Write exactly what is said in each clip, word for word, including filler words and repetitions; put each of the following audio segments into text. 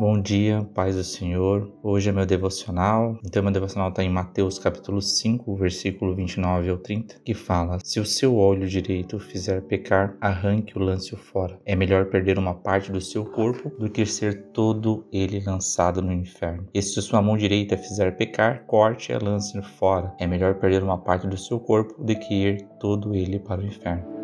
Bom dia, paz do Senhor. Hoje é meu devocional. Então meu devocional está em Mateus capítulo cinco, versículo vinte e nove ao trinta, que fala: se o seu olho direito fizer pecar, arranque o lance fora. É melhor perder uma parte do seu corpo do que ser todo ele lançado no inferno. E se sua mão direita fizer pecar, corte e lance fora. É melhor perder uma parte do seu corpo do que ir todo ele para o inferno.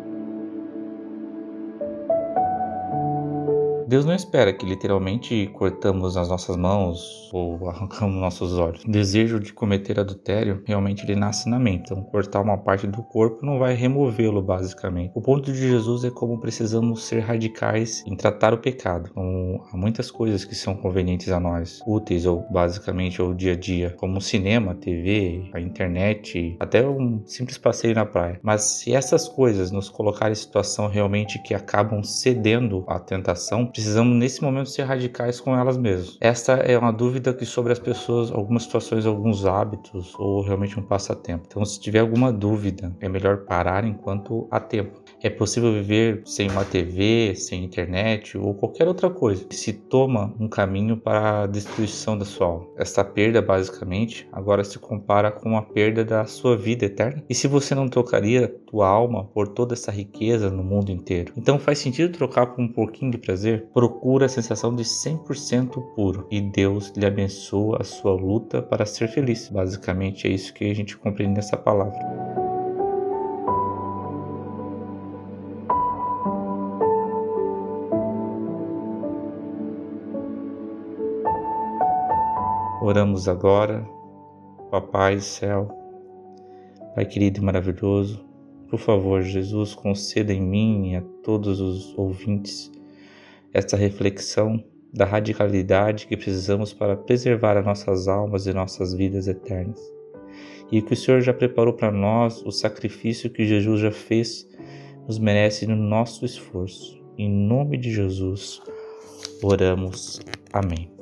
Deus não espera que literalmente cortamos as nossas mãos ou arrancamos nossos olhos. O desejo de cometer adultério realmente ele nasce na mente. Então cortar uma parte do corpo não vai removê-lo basicamente. O ponto de Jesus é como precisamos ser radicais em tratar o pecado. Então, há muitas coisas que são convenientes a nós, úteis ou basicamente ao dia a dia, como o cinema, a T V, a internet, até um simples passeio na praia. Mas se essas coisas nos colocarem em situação realmente que acabam cedendo à tentação, precisamos nesse momento ser radicais com elas mesmas. Esta é uma dúvida que sobre as pessoas, algumas situações, alguns hábitos ou realmente um passatempo. Então se tiver alguma dúvida, é melhor parar enquanto há tempo. É possível viver sem uma T V, sem internet ou qualquer outra coisa que se toma um caminho para a destruição da sua alma. Esta perda basicamente agora se compara com a perda da sua vida eterna. E se você não trocaria a tua alma por toda essa riqueza no mundo inteiro? Então faz sentido trocar por um pouquinho de prazer? Procura a sensação de cem por cento puro e Deus lhe abençoa a sua luta para ser feliz. Basicamente é isso que a gente compreende nessa palavra. Oramos agora. Papai do céu, Pai querido e maravilhoso, por favor, Jesus, conceda em mim e a todos os ouvintes esta reflexão da radicalidade que precisamos para preservar as nossas almas e nossas vidas eternas. E que o Senhor já preparou para nós o sacrifício que Jesus já fez, nos merece no nosso esforço. Em nome de Jesus, oramos. Amém.